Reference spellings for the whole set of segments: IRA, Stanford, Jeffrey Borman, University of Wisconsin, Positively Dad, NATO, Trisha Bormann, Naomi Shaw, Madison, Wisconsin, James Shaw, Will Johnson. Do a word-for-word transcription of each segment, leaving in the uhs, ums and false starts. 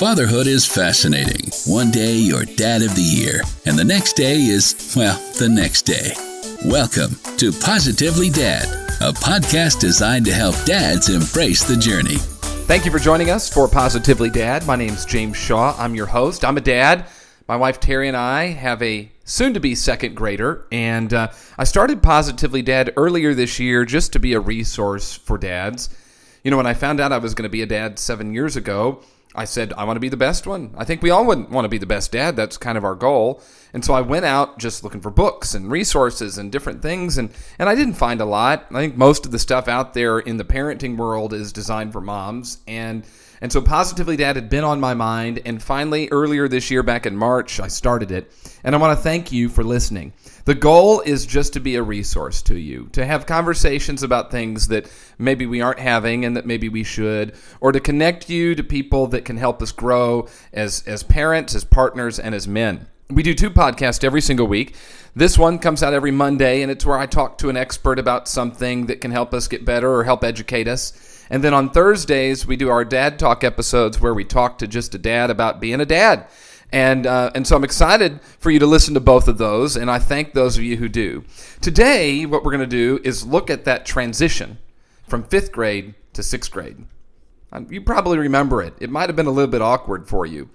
Fatherhood is fascinating. One day you're Dad of the Year, and the next day is, well, the next day. Welcome to Positively Dad, a podcast designed to help dads embrace the journey. Thank you for joining us for Positively Dad. My name's James Shaw. I'm your host. I'm a dad. My wife Terry and I have a soon-to-be second grader, and uh, I started Positively Dad earlier this year just to be a resource for dads. You know, when I found out I was going to be a dad seven years ago, I said, I want to be the best one. I think we all wouldn't want to be the best dad. That's kind of our goal. And so I went out just looking for books and resources and different things, and, and I didn't find a lot. I think most of the stuff out there in the parenting world is designed for moms. And, and so Positively Dad had been on my mind, and finally, earlier this year, back in March, I started it. And I want to thank you for listening. The goal is just to be a resource to you, to have conversations about things that maybe we aren't having and that maybe we should, or to connect you to people that can help us grow as, as parents, as partners, and as men. We do two podcasts every single week. This one comes out every Monday, and it's where I talk to an expert about something that can help us get better or help educate us. And then on Thursdays, we do our Dad Talk episodes where we talk to just a dad about being a dad. And uh, and so I'm excited for you to listen to both of those, and I thank those of you who do. Today, what we're going to do is look at that transition from fifth grade to sixth grade. You probably remember it. It might have been a little bit awkward for you.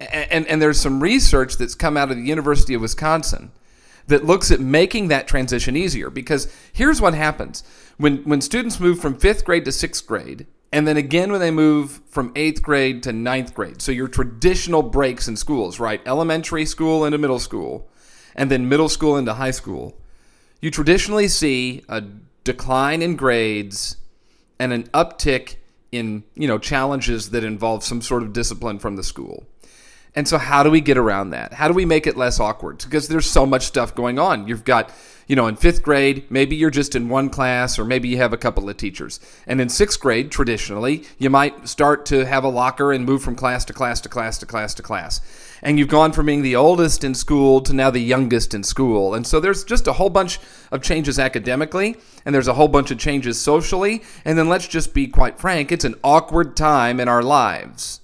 And, and, and there's some research that's come out of the University of Wisconsin that looks at making that transition easier, because here's what happens. When, when students move from fifth grade to sixth grade, and then again when they move from eighth grade to ninth grade, so your traditional breaks in schools, right? Elementary school into middle school, and then middle school into high school. You traditionally see a decline in grades and an uptick in, you know, challenges that involve some sort of discipline from the school. And so how do we get around that? How do we make it less awkward? Because there's so much stuff going on. You've got, you know, in fifth grade, maybe you're just in one class, or maybe you have a couple of teachers. And in sixth grade, traditionally, you might start to have a locker and move from class to class to class to class to class. And you've gone from being the oldest in school to now the youngest in school. And so there's just a whole bunch of changes academically, and there's a whole bunch of changes socially. And then let's just be quite frank, it's an awkward time in our lives.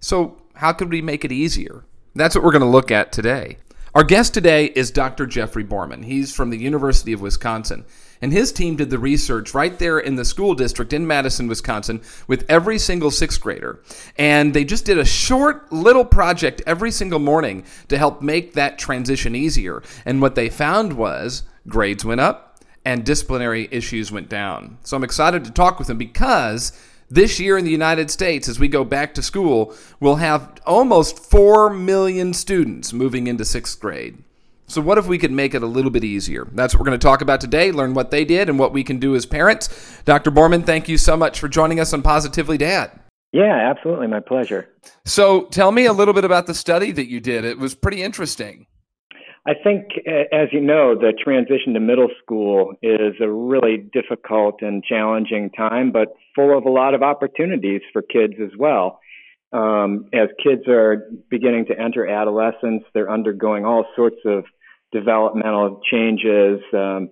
So how could we make it easier? That's what we're going to look at today. Our guest today is Doctor Jeffrey Borman. He's from the University of Wisconsin, and his team did the research right there in the school district in Madison, Wisconsin, with every single sixth grader. And they just did a short little project every single morning to help make that transition easier. And what they found was grades went up and disciplinary issues went down. So I'm excited to talk with him, because this year in the United States, as we go back to school, we'll have almost four million students moving into sixth grade. So what if we could make it a little bit easier? That's what we're going to talk about today, learn what they did and what we can do as parents. Doctor Borman, thank you so much for joining us on Positively Dad. Yeah, absolutely. My pleasure. So tell me a little bit about the study that you did. It was pretty interesting. I think, as you know, the transition to middle school is a really difficult and challenging time, but full of a lot of opportunities for kids as well. Um, as kids are beginning to enter adolescence, they're undergoing all sorts of developmental changes. Um,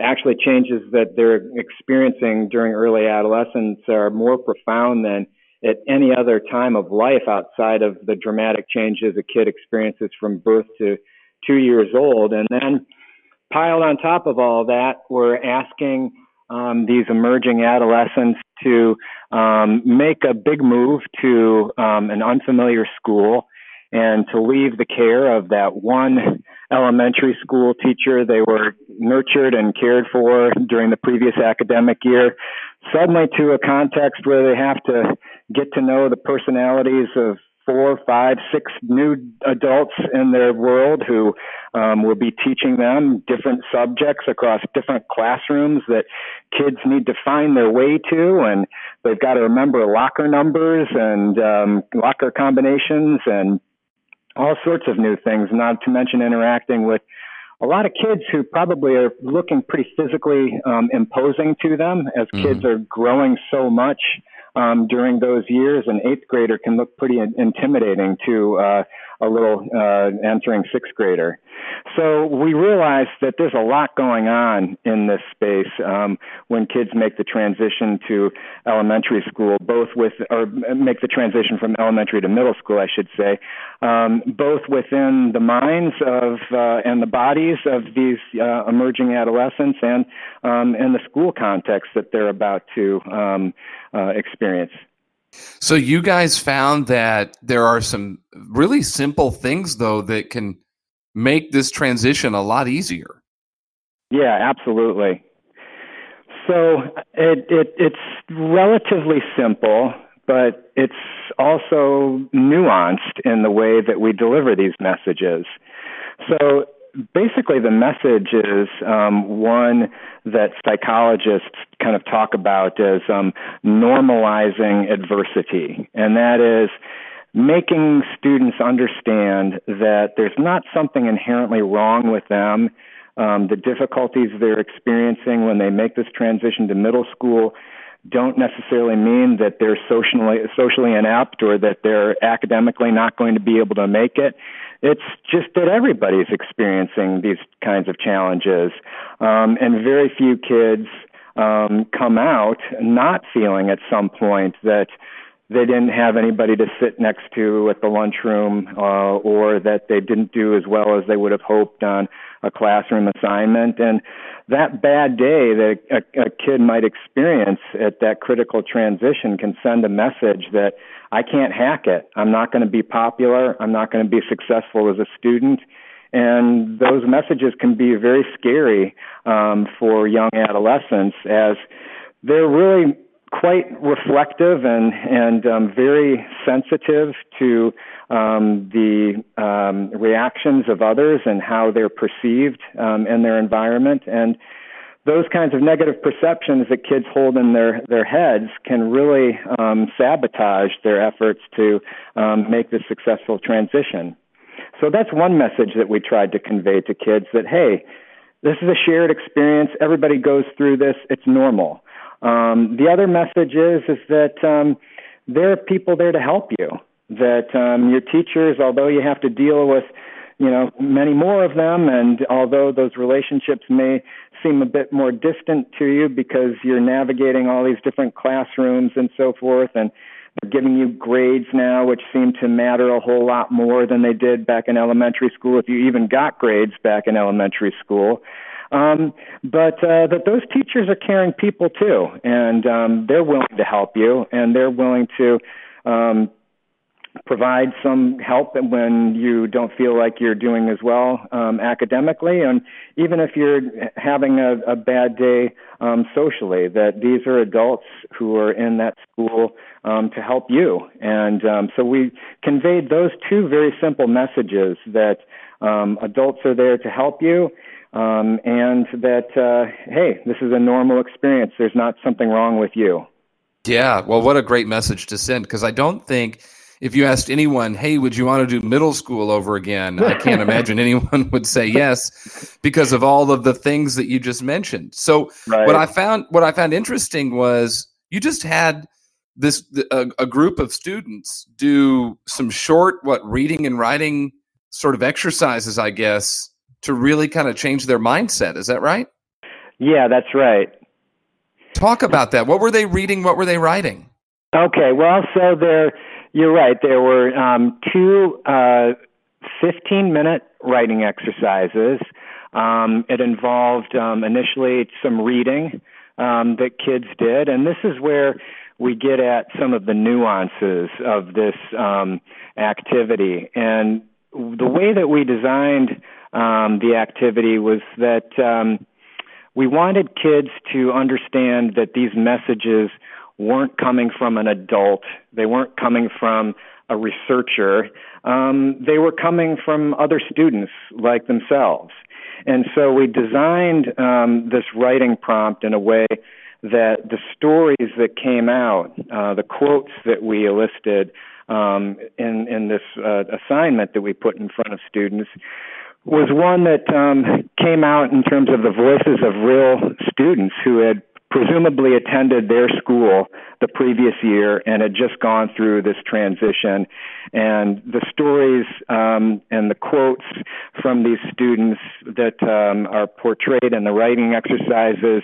actually, changes that they're experiencing during early adolescence are more profound than at any other time of life outside of the dramatic changes a kid experiences from birth to two years old. And then piled on top of all that, we're asking um, these emerging adolescents to um, make a big move to um, an unfamiliar school, and to leave the care of that one elementary school teacher they were nurtured and cared for during the previous academic year, suddenly to a context where they have to get to know the personalities of four, five, six new adults in their world who um, will be teaching them different subjects across different classrooms that kids need to find their way to. And they've got to remember locker numbers and um, locker combinations and all sorts of new things, not to mention interacting with a lot of kids who probably are looking pretty physically um, imposing to them, as mm-hmm. kids are growing so much Um, during those years. An eighth grader can look pretty intimidating to uh, a little uh, entering sixth grader. So we realized that there's a lot going on in this space um, when kids make the transition to elementary school, both with, or make the transition from elementary to middle school, I should say, um, both within the minds of uh, and the bodies of these uh, emerging adolescents and um, in the school context that they're about to um, uh, experience. So you guys found that there are some really simple things, though, that can make this transition a lot easier. Yeah, absolutely. So it, it it's relatively simple, but it's also nuanced in the way that we deliver these messages. So basically, the message is um, one that psychologists kind of talk about as um, normalizing adversity, and that is making students understand that there's not something inherently wrong with them. Um, the difficulties they're experiencing when they make this transition to middle school don't necessarily mean that they're socially socially inept or that they're academically not going to be able to make it. It's just that everybody's experiencing these kinds of challenges, um, and very few kids um, come out not feeling at some point that they didn't have anybody to sit next to at the lunchroom, uh, or that they didn't do as well as they would have hoped on a classroom assignment. And that bad day that a, a kid might experience at that critical transition can send a message that I can't hack it. I'm not going to be popular. I'm not going to be successful as a student. And those messages can be very scary um, for young adolescents, as they're really quite reflective and, and um, very sensitive to um, the um, reactions of others and how they're perceived um, in their environment. And those kinds of negative perceptions that kids hold in their, their heads can really um, sabotage their efforts to um, make this successful transition. So that's one message that we tried to convey to kids, that, hey, this is a shared experience. Everybody goes through this. It's normal. Um, the other message is is that um, there are people there to help you, that um, your teachers, although you have to deal with, you know, many more of them, and although those relationships may seem a bit more distant to you because you're navigating all these different classrooms and so forth, and they're giving you grades now, which seem to matter a whole lot more than they did back in elementary school, if you even got grades back in elementary school. Um, but uh, that those teachers are caring people too, and um, they're willing to help you, and they're willing to um, provide some help when you don't feel like you're doing as well um, academically, and even if you're having a, a bad day um, socially, that these are adults who are in that school um, to help you. And um, so we conveyed those two very simple messages, that um, adults are there to help you, Um, and that, uh, hey, this is a normal experience. There's not something wrong with you. Yeah, well, what a great message to send, because I don't think if you asked anyone, hey, would you want to do middle school over again? I can't imagine anyone would say yes, because of all of the things that you just mentioned. So right. what I found what I found interesting was you just had this a, a group of students do some short, what, reading and writing sort of exercises, I guess, to really kind of change their mindset. Is that right? Yeah, that's right. Talk about that. What were they reading? What were they writing? Okay, well, so there, you're right. There were um, two uh, fifteen-minute writing exercises. Um, it involved um, initially some reading um, that kids did, and this is where we get at some of the nuances of this um, activity. And the way that we designed Um, the activity was that um, we wanted kids to understand that these messages weren't coming from an adult. They weren't coming from a researcher. Um, they were coming from other students like themselves. And so we designed um, this writing prompt in a way that the stories that came out, uh, the quotes that we elicited um, in, in this uh, assignment that we put in front of students, was one that um, came out in terms of the voices of real students who had presumably attended their school the previous year and had just gone through this transition. And the stories um, and the quotes from these students that um, are portrayed in the writing exercises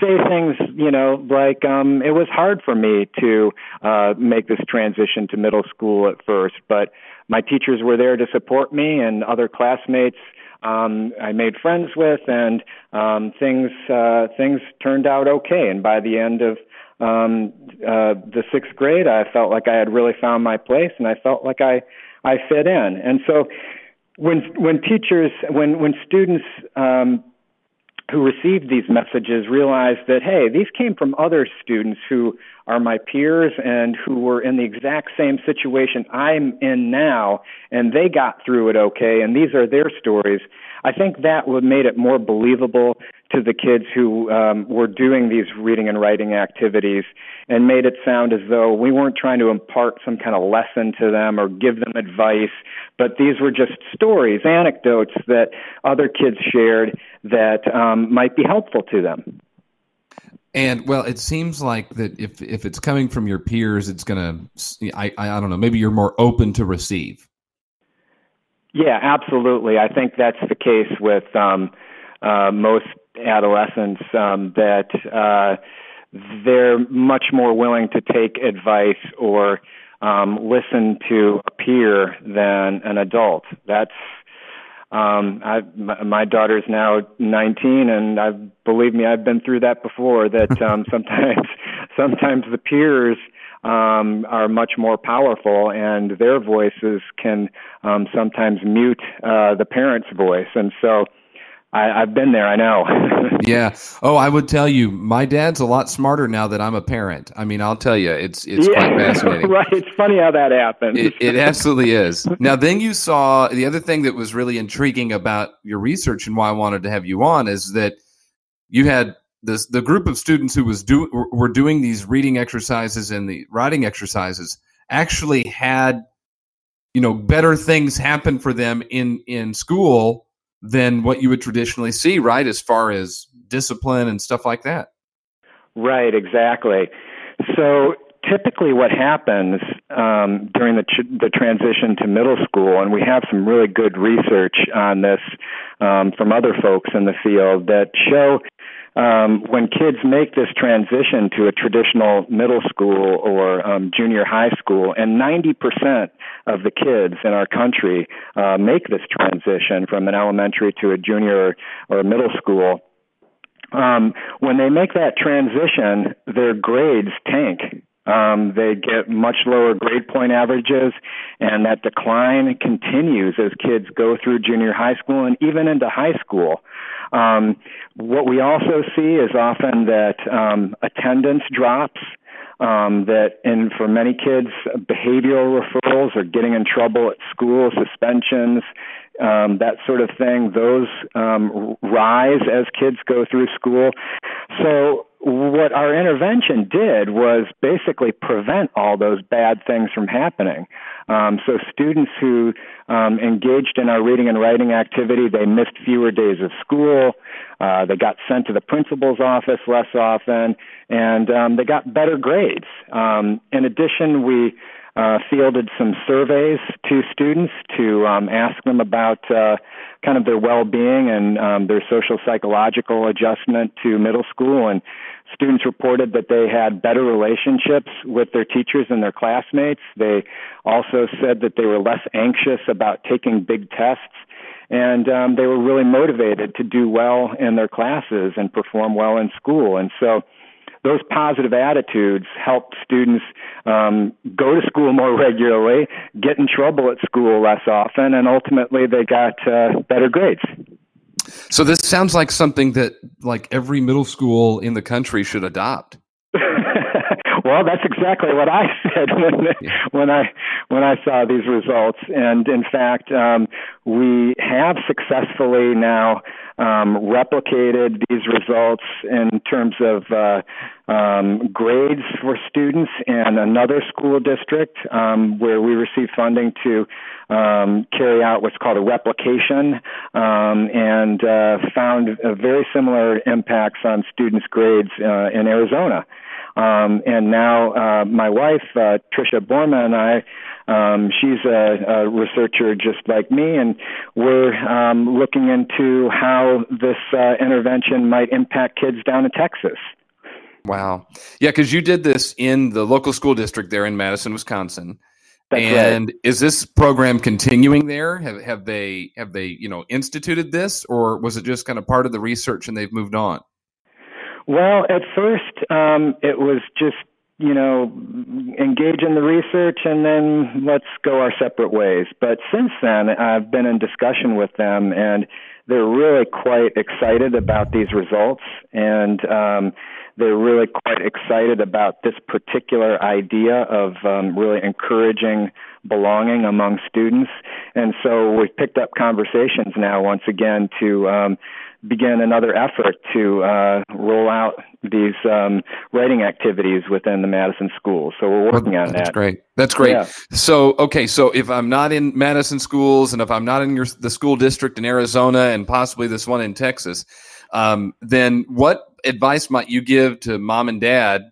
say things, you know, like, um, it was hard for me to uh, make this transition to middle school at first, but my teachers were there to support me, and other classmates um, I made friends with, and um, things uh, things turned out okay. And by the end of um, uh, the sixth grade, I felt like I had really found my place, and I felt like I, I fit in. And so when when teachers, when, when students um, who received these messages realized that, hey, these came from other students who are my peers and who were in the exact same situation I'm in now, and they got through it okay, and these are their stories, I think that would made it more believable to the kids who um, were doing these reading and writing activities, and made it sound as though we weren't trying to impart some kind of lesson to them or give them advice, but these were just stories, anecdotes that other kids shared that um, might be helpful to them. And, well, it seems like that if, if it's coming from your peers, it's going to, I I don't know, maybe you're more open to receive. Yeah, absolutely. I think that's the case with um, uh, most adolescents, um, that uh, they're much more willing to take advice or um, listen to a peer than an adult. That's Um, I, my, my daughter's now nineteen, and I believe me, I've been through that before. That um, sometimes, sometimes the peers um, are much more powerful, and their voices can um, sometimes mute uh, the parent's voice. And so, I, I've been there. I know. Yeah. Oh, I would tell you, my dad's a lot smarter now that I'm a parent. I mean, I'll tell you, it's it's yeah, quite fascinating. Right. It's funny how that happens. It, it absolutely is. Now, then you saw the other thing that was really intriguing about your research and why I wanted to have you on is that you had this the group of students who was do were doing these reading exercises and the writing exercises actually had, you know, better things happen for them in in school than what you would traditionally see, right, as far as discipline and stuff like that. Right, exactly. So typically what happens um, during the, ch- the transition to middle school, and we have some really good research on this um, from other folks in the field that show um, when kids make this transition to a traditional middle school or um, junior high school, and ninety percent of the kids in our country uh, make this transition from an elementary to a junior or, or middle school, um, when they make that transition, their grades tank. Um, they get much lower grade point averages, and that decline continues as kids go through junior high school and even into high school. Um, what we also see is often that um, attendance drops, um, that in, for many kids, behavioral referrals or getting in trouble at school, suspensions, um, that sort of thing, those um, rise as kids go through school. So what our intervention did was basically prevent all those bad things from happening. Um, so students who um, engaged in our reading and writing activity, they missed fewer days of school, uh, they got sent to the principal's office less often, and um, they got better grades. Um, in addition, we Uh, fielded some surveys to students to um, ask them about uh, kind of their well-being and um, their social psychological adjustment to middle school. And students reported that they had better relationships with their teachers and their classmates. They also said that they were less anxious about taking big tests. And um, they were really motivated to do well in their classes and perform well in school. And so those positive attitudes help students um, go to school more regularly, get in trouble at school less often, and ultimately they got uh, better grades. So this sounds like something that like every middle school in the country should adopt. Well, that's exactly what I said when when I when I saw these results. And in fact, um, we have successfully now um, replicated these results in terms of uh, um, grades for students in another school district um, where we receive funding to um, carry out what's called a replication, um, and uh, found a very similar impacts on students' grades uh, in Arizona. Um, and now uh, my wife, uh, Trisha Bormann, and I, um, she's a, a researcher just like me, and we're um, looking into how this uh, intervention might impact kids down in Texas. Wow. Yeah, because you did this in the local school district there in Madison, Wisconsin. That's and right. Is this program continuing there? Have, have they, have they, you know, instituted this, or was it just kind of part of the research and they've moved on? Well, at first, um, it was just, you know, engage in the research and then let's go our separate ways. But since then, I've been in discussion with them, and they're really quite excited about these results, and um, they're really quite excited about this particular idea of um, really encouraging belonging among students. And so we've picked up conversations now once again to um, begin another effort to uh, roll out these um, writing activities within the Madison schools. So we're working well, on that's that. That's great. That's great. Yeah. So, okay, so if I'm not in Madison schools, and if I'm not in your, the school district in Arizona, and possibly this one in Texas, um, then what advice might you give to mom and dad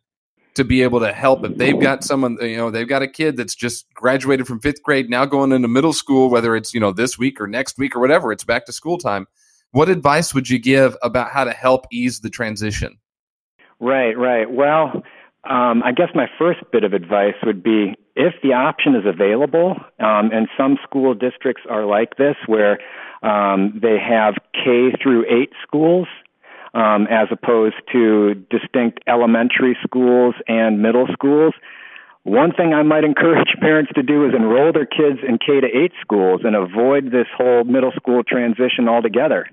to be able to help if they've got someone, you know, they've got a kid that's just graduated from fifth grade, now going into middle school, whether it's, you know, this week or next week or whatever, it's back to school time. What advice would you give about how to help ease the transition? Right, right. Well, um, I guess my first bit of advice would be, if the option is available, um, and some school districts are like this, where um, they have K through eight schools, Um, as opposed to distinct elementary schools and middle schools. One thing I might encourage parents to do is enroll their kids in K to eight schools and avoid this whole middle school transition altogether.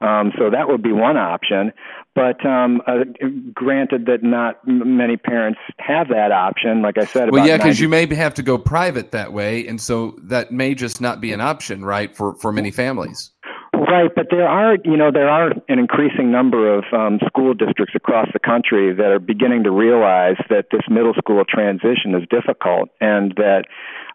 Um, so that would be one option. But um, uh, granted that not m- many parents have that option, like I said. Well, about yeah, because ninety- you may have to go private that way, and so that may just not be an option, right, for, for many families. Right, but there are, you know, there are an increasing number of um, school districts across the country that are beginning to realize that this middle school transition is difficult, and that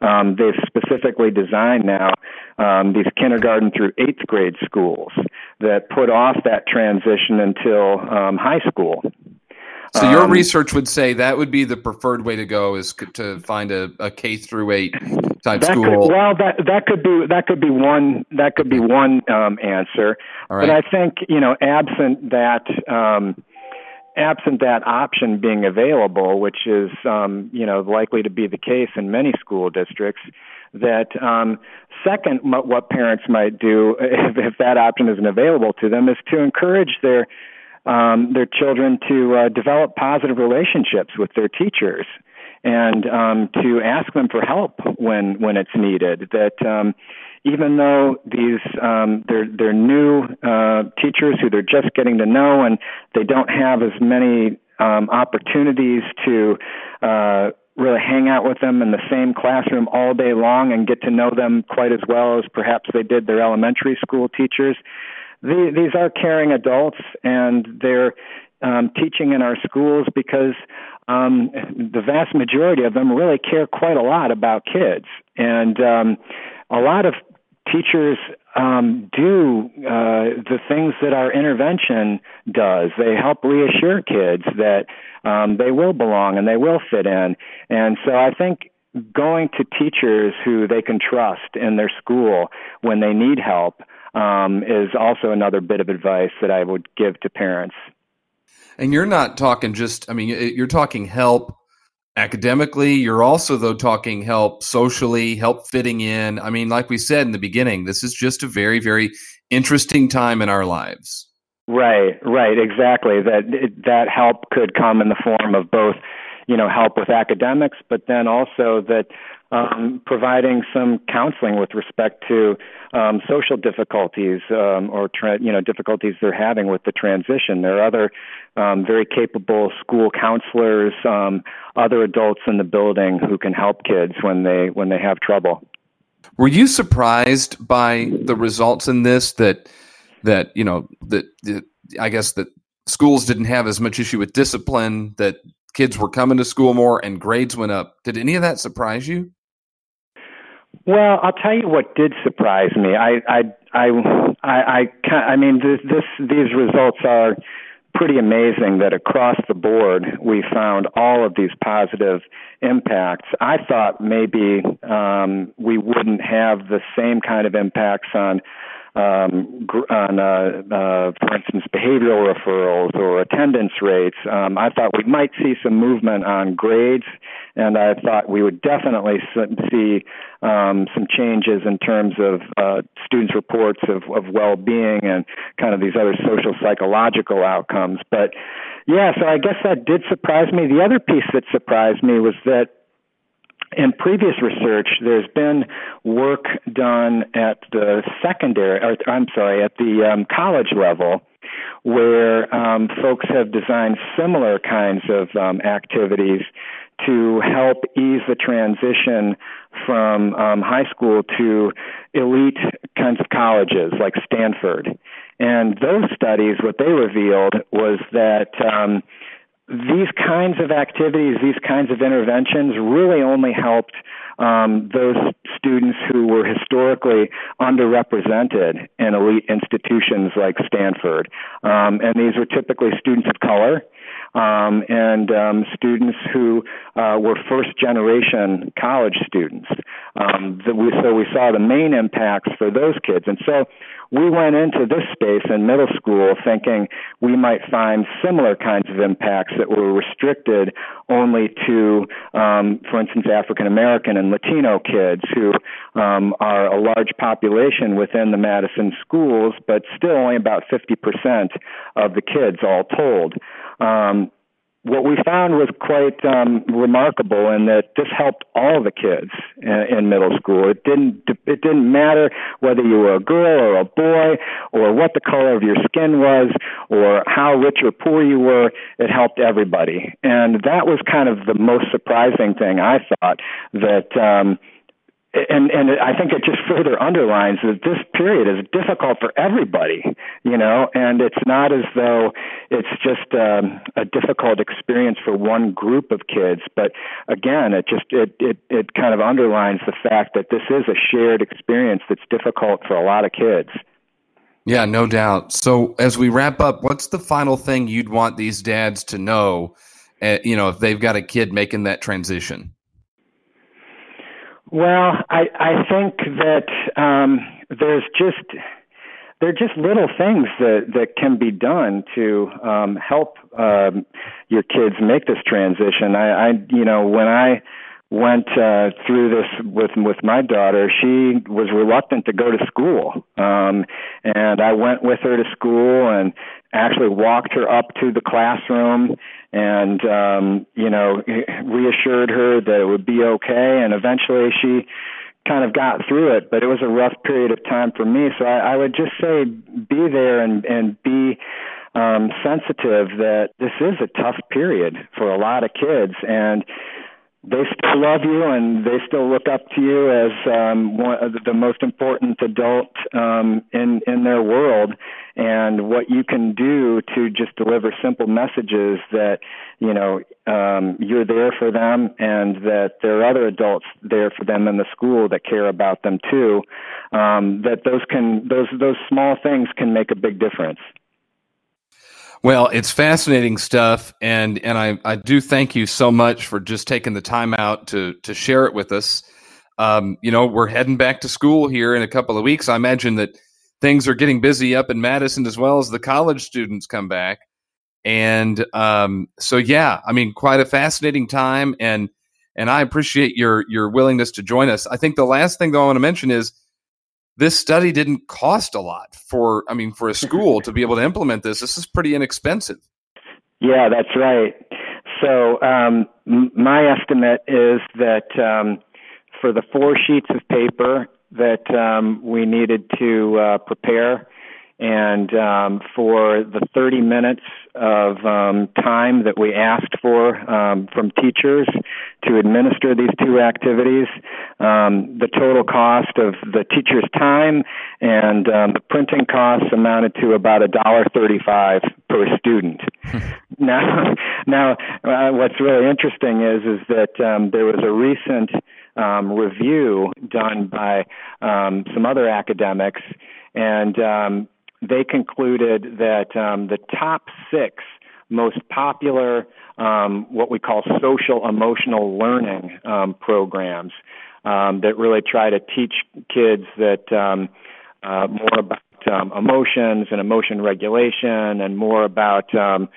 um, they've specifically designed now um, these kindergarten through eighth grade schools that put off that transition until um, high school. So your um, research would say that would be the preferred way to go, is to find a, a K through eight type that school. Could, well, that that could be that could be one that could be one um, answer. All right. But I think, you know, absent that um, absent that option being available, which is um, you know likely to be the case in many school districts, that um, second, what parents might do if, if that option isn't available to them is to encourage their Um, their children to uh, develop positive relationships with their teachers, and um, to ask them for help when when it's needed. That um, even though these um, they're they're new uh, teachers who they're just getting to know, and they don't have as many um, opportunities to uh, really hang out with them in the same classroom all day long and get to know them quite as well as perhaps they did their elementary school teachers. The, these are caring adults, and they're um, teaching in our schools because um, the vast majority of them really care quite a lot about kids. And um, a lot of teachers um, do uh, the things that our intervention does. They help reassure kids that um, they will belong and they will fit in. And so I think going to teachers who they can trust in their school when they need help Um, is also another bit of advice that I would give to parents. And you're not talking just, I mean, you're talking help academically. You're also, though, talking help socially, help fitting in. I mean, like we said in the beginning, this is just a very, very interesting time in our lives. Right, right, exactly. That that help could come in the form of both, you know, help with academics, but then also that um, providing some counseling with respect to um, social difficulties um, or tra- you know difficulties they're having with the transition. There are other um, very capable school counselors, um, other adults in the building who can help kids when they when they have trouble. Were you surprised by the results in this? That that you know that, that I guess that schools didn't have as much issue with discipline, that kids were coming to school more and grades went up. Did any of that surprise you? Well, I'll tell you what did surprise me. I, I, I, I, I, I mean, this, this, these results are pretty amazing that across the board, we found all of these positive impacts. I thought maybe um, we wouldn't have the same kind of impacts on Um, on, uh, uh, for instance, behavioral referrals or attendance rates. Um, I thought we might see some movement on grades, and I thought we would definitely see um, some changes in terms of uh, students' reports of, of well-being and kind of these other social psychological outcomes. But, yeah, so I guess that did surprise me. The other piece that surprised me was that in previous research, there's been work done at the secondary, or I'm sorry, at the um, college level, where um, folks have designed similar kinds of um, activities to help ease the transition from um, high school to elite kinds of colleges like Stanford. And those studies, what they revealed was that um, these kinds of activities, these kinds of interventions really only helped um, those students who were historically underrepresented in elite institutions like Stanford. Um, and these were typically students of color um, and um, students who uh, were first-generation college students. Um, so we saw the main impacts for those kids. And so we went into this space in middle school thinking we might find similar kinds of impacts that were restricted only to, um, for instance, African-American and Latino kids who um, are a large population within the Madison schools, but still only about fifty percent of the kids all told. Um, What we found was quite um, remarkable in that this helped all the kids in, in middle school. It didn't it didn't matter whether you were a girl or a boy or what the color of your skin was or how rich or poor you were. It helped everybody. And that was kind of the most surprising thing, I thought, that um, And, and I think it just further underlines that this period is difficult for everybody, you know, and it's not as though it's just um, a difficult experience for one group of kids. But again, it just it, it, it kind of underlines the fact that this is a shared experience that's difficult for a lot of kids. Yeah, no doubt. So as we wrap up, what's the final thing you'd want these dads to know, uh, you know, if they've got a kid making that transition? Well, I, I think that um, there's just there are just little things that, that can be done to um, help um, your kids make this transition. I, I you know when I went uh, through this with with my daughter, she was reluctant to go to school, um, and I went with her to school and actually walked her up to the classroom and, um, you know, reassured her that it would be okay. And eventually she kind of got through it, but it was a rough period of time for me. So I, I would just say be there and, and be um, sensitive that this is a tough period for a lot of kids. And they still love you and they still look up to you as um, one of the most important adult um, in, in their world. And what you can do to just deliver simple messages that, you know, um, you're there for them and that there are other adults there for them in the school that care about them too, um, that those can those those small things can make a big difference. Well, it's fascinating stuff, and and I, I do thank you so much for just taking the time out to to share it with us. Um, you know, we're heading back to school here in a couple of weeks. I imagine that things are getting busy up in Madison as well as the college students come back. And um, so, yeah, I mean, quite a fascinating time, and and I appreciate your your willingness to join us. I think the last thing, though, I want to mention is this study didn't cost a lot for, I mean, for a school to be able to implement this. This is pretty inexpensive. Yeah, that's right. So um, my estimate is that um, for the four sheets of paper that um, we needed to uh, prepare, and um, for the thirty minutes of um, time that we asked for um, from teachers to administer these two activities, um, the total cost of the teacher's time and um, the printing costs amounted to about one dollar thirty-five per student. now, now uh, what's really interesting is is that um, there was a recent um, review done by um, some other academics, and um, they concluded that um, the top six most popular um, what we call social-emotional learning um, programs um, that really try to teach kids that um, uh, more about um, emotions and emotion regulation, and more about um,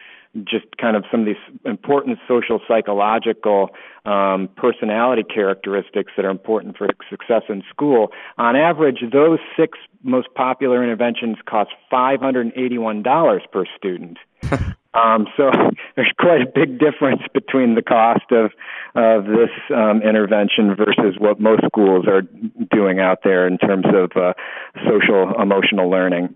just kind of some of these important social, psychological, um, personality characteristics that are important for success in school. On average, those six most popular interventions cost five hundred eighty-one dollars per student. um, so there's quite a big difference between the cost of, of this um, intervention versus what most schools are doing out there in terms of uh, social, emotional learning.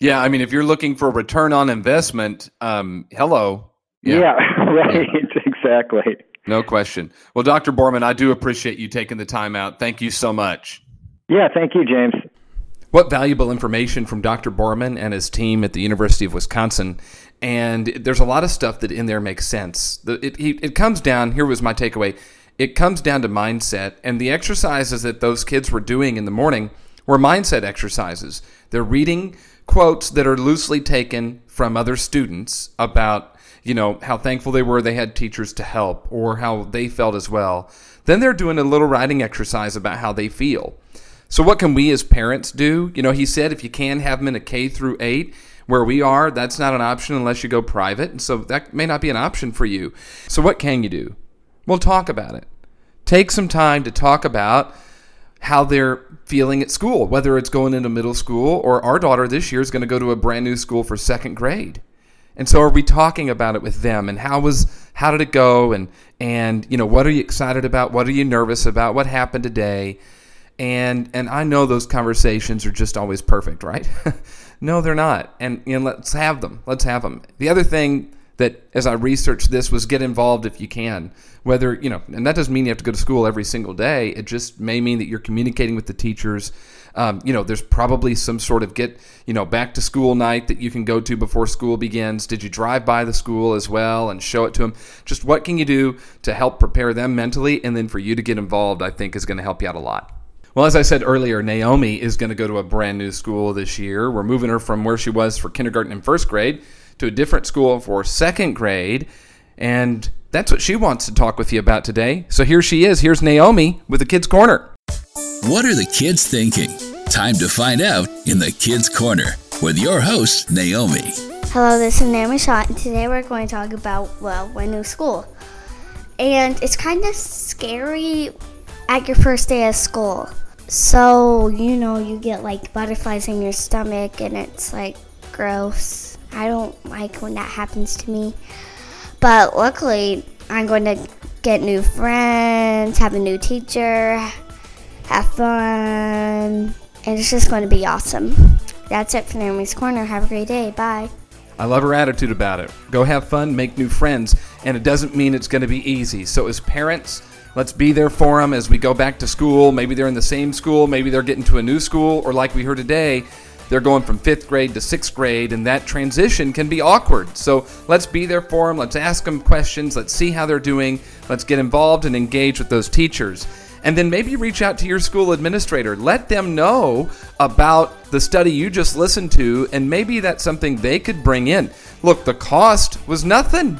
Yeah, I mean, if you're looking for return on investment, um, hello. Yeah, yeah right, yeah. Exactly. No question. Well, Doctor Borman, I do appreciate you taking the time out. Thank you so much. Yeah, thank you, James. What valuable information from Doctor Borman and his team at the University of Wisconsin. And there's a lot of stuff that in there makes sense. It, it, it comes down, here was my takeaway, it comes down to mindset. And the exercises that those kids were doing in the morning were mindset exercises. They're reading quotes that are loosely taken from other students about, you know, how thankful they were they had teachers to help, or how they felt as well. Then they're doing a little writing exercise about how they feel. So what can we as parents do? You know, he said if you can have them in a K through eight, where we are, that's not an option unless you go private. And so that may not be an option for you. So what can you do? Well, talk about it. Take some time to talk about how they're feeling at school, whether it's going into middle school, or our daughter this year is going to go to a brand new school for second grade. And so are we talking about it with them, and how was, how did it go? And, and, you know, what are you excited about? What are you nervous about? What happened today? And, and I know those conversations are just always perfect, right? No, they're not. And, you know, let's have them. Let's have them. The other thing that, as I researched this, was get involved if you can. Whether, you know, and that doesn't mean you have to go to school every single day. It just may mean that you're communicating with the teachers. Um, you know, there's probably some sort of get, you know, back to school night that you can go to before school begins. Did you drive by the school as well and show it to them? Just what can you do to help prepare them mentally? And then for you to get involved, I think, is going to help you out a lot. Well, as I said earlier, Naomi is going to go to a brand new school this year. We're moving her from where she was for kindergarten and first grade to a different school for second grade, and that's what she wants to talk with you about today. So here she is. Here's Naomi with the Kids Corner. What are the kids thinking? Time to find out in the Kids Corner with your host, Naomi. Hello, this is Naomi Shaw, and today we're going to talk about, well, my new school. And it's kind of scary at your first day of school. So, you know, you get like butterflies in your stomach, and it's like gross. I don't like when that happens to me, but luckily I'm going to get new friends, have a new teacher, have fun, and it's just going to be awesome. That's it for Naomi's Corner. Have a great day. Bye. I love her attitude about it. Go have fun, make new friends, and it doesn't mean it's going to be easy. So as parents, let's be there for them as we go back to school. Maybe they're in the same school, maybe they're getting to a new school, or like we heard today, they're going from fifth grade to sixth grade, and that transition can be awkward. So let's be there for them. Let's ask them questions. Let's see how they're doing. Let's get involved and engage with those teachers. And then maybe reach out to your school administrator. Let them know about the study you just listened to, and maybe that's something they could bring in. Look, the cost was nothing.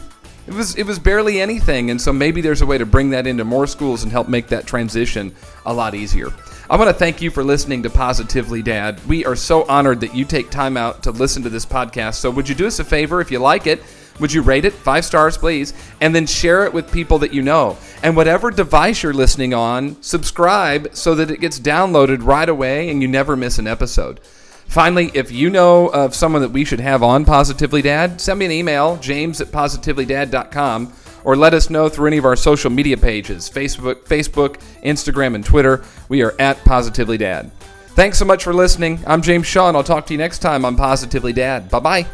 It was it was barely anything, and so maybe there's a way to bring that into more schools and help make that transition a lot easier. I want to thank you for listening to Positively Dad. We are so honored that you take time out to listen to this podcast. So would you do us a favor? If you like it, would you rate it? Five stars, please. And then share it with people that you know. And whatever device you're listening on, subscribe so that it gets downloaded right away and you never miss an episode. Finally, if you know of someone that we should have on Positively Dad, send me an email, james at positively dad dot com. or let us know through any of our social media pages, Facebook, Facebook, Instagram, and Twitter. We are at Positively Dad. Thanks so much for listening. I'm James Shaw, and I'll talk to you next time on Positively Dad. Bye-bye.